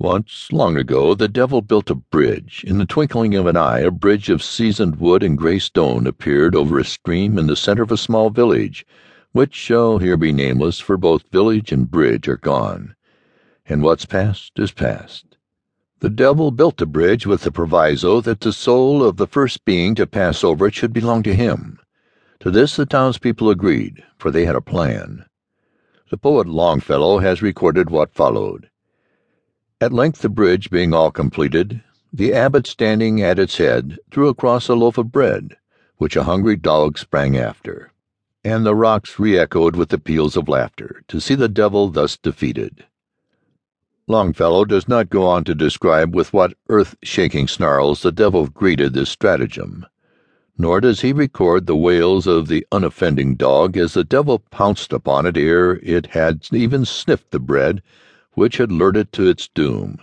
Once, long ago, the devil built a bridge. In the twinkling of an eye, a bridge of seasoned wood and gray stone appeared over a stream in the center of a small village, which shall here be nameless, for both village and bridge are gone, and what's past is past. The devil built the bridge with the proviso that the soul of the first being to pass over it should belong to him. To this the townspeople agreed, for they had a plan. The poet Longfellow has recorded what followed. At length, the bridge being all completed, the abbot standing at its head threw across a loaf of bread, which a hungry dog sprang after, and the rocks re-echoed with the peals of laughter to see the devil thus defeated. Longfellow does not go on to describe with what earth-shaking snarls the devil greeted this stratagem, nor does he record the wails of the unoffending dog as the devil pounced upon it ere it had even sniffed the bread which had lured it to its doom,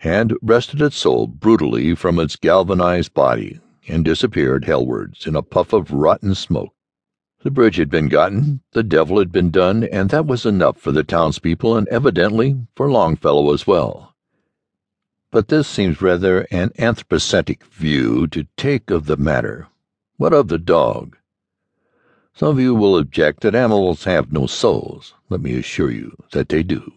and wrested its soul brutally from its galvanized body and disappeared hellwards in a puff of rotten smoke. The bridge had been gotten, the devil had been done, and that was enough for the townspeople and evidently for Longfellow as well. But this seems rather an anthropocentric view to take of the matter. What of the dog? Some of you will object that animals have no souls. Let me assure you that they do.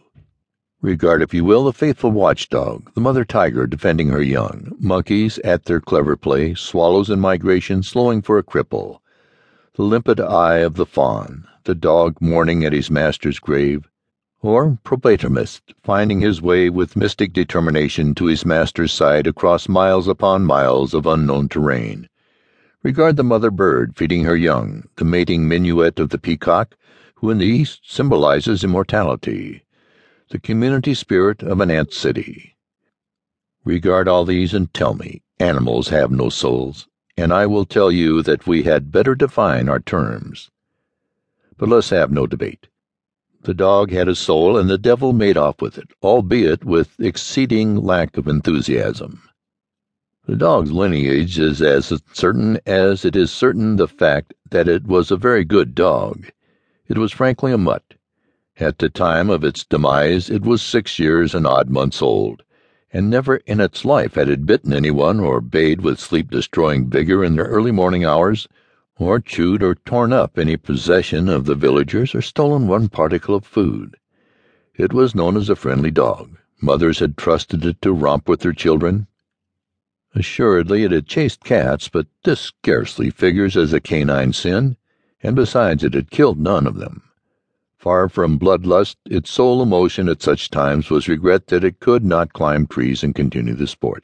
Regard, if you will, the faithful watchdog, the mother tiger defending her young, monkeys at their clever play, swallows in migration slowing for a cripple, the limpid eye of the fawn, the dog mourning at his master's grave, or probatumist finding his way with mystic determination to his master's side across miles upon miles of unknown terrain. Regard the mother bird feeding her young, the mating minuet of the peacock, who in the East symbolizes immortality, the community spirit of an ant city. Regard all these and tell me, animals have no souls, and I will tell you that we had better define our terms. But let's have no debate. The dog had a soul, and the devil made off with it, albeit with exceeding lack of enthusiasm. The dog's lineage is as certain as it is certain the fact that it was a very good dog. It was frankly a mutt. At the time of its demise it was 6 years and odd months old, and never in its life had it bitten anyone or bayed with sleep-destroying vigor in the early morning hours, or chewed or torn up any possession of the villagers, or stolen one particle of food. It was known as a friendly dog. Mothers had trusted it to romp with their children. Assuredly it had chased cats, but this scarcely figures as a canine sin, and besides it had killed none of them. Far from bloodlust, its sole emotion at such times was regret that it could not climb trees and continue the sport.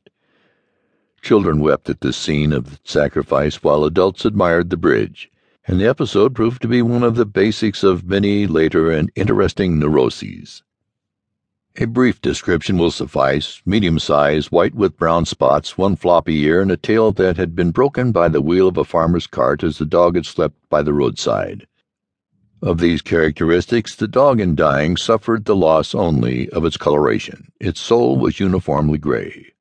Children wept at the scene of the sacrifice, while adults admired the bridge, and the episode proved to be one of the basics of many later and interesting neuroses. A brief description will suffice: medium-sized, white with brown spots, one floppy ear, and a tail that had been broken by the wheel of a farmer's cart as the dog had slept by the roadside. Of these characteristics, the dog in dying suffered the loss only of its coloration. Its soul was uniformly gray.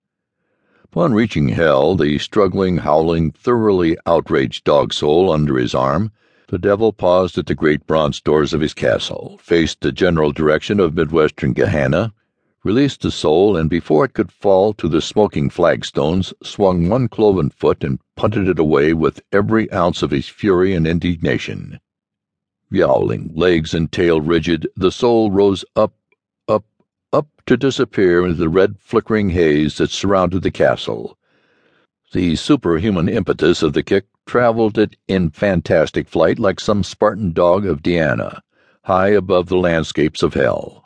Upon reaching hell, the struggling, howling, thoroughly outraged dog soul under his arm, the devil paused at the great bronze doors of his castle, faced the general direction of midwestern Gehenna, released the soul, and before it could fall to the smoking flagstones, swung one cloven foot and punted it away with every ounce of his fury and indignation. Yowling, legs and tail rigid, the soul rose up, up, up to disappear into the red flickering haze that surrounded the castle. The superhuman impetus of the kick traveled it in fantastic flight like some Spartan dog of Diana, high above the landscapes of hell.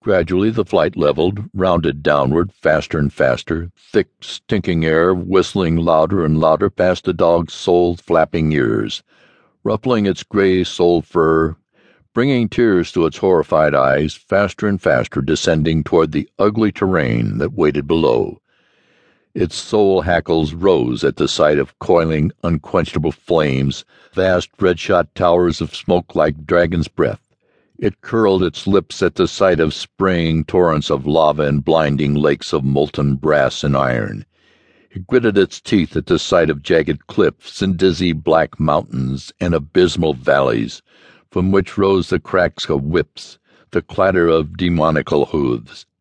Gradually the flight leveled, rounded downward, faster and faster, thick, stinking air whistling louder and louder past the dog's soul flapping ears, ruffling its gray soul fur, bringing tears to its horrified eyes, faster and faster descending toward the ugly terrain that waited below. Its soul hackles rose at the sight of coiling, unquenchable flames, vast red-shot towers of smoke like dragon's breath. It curled its lips at the sight of spraying torrents of lava and blinding lakes of molten brass and iron. It gritted its teeth at the sight of jagged cliffs and dizzy black mountains and abysmal valleys, from which rose the cracks of whips, the clatter of demoniacal hooves,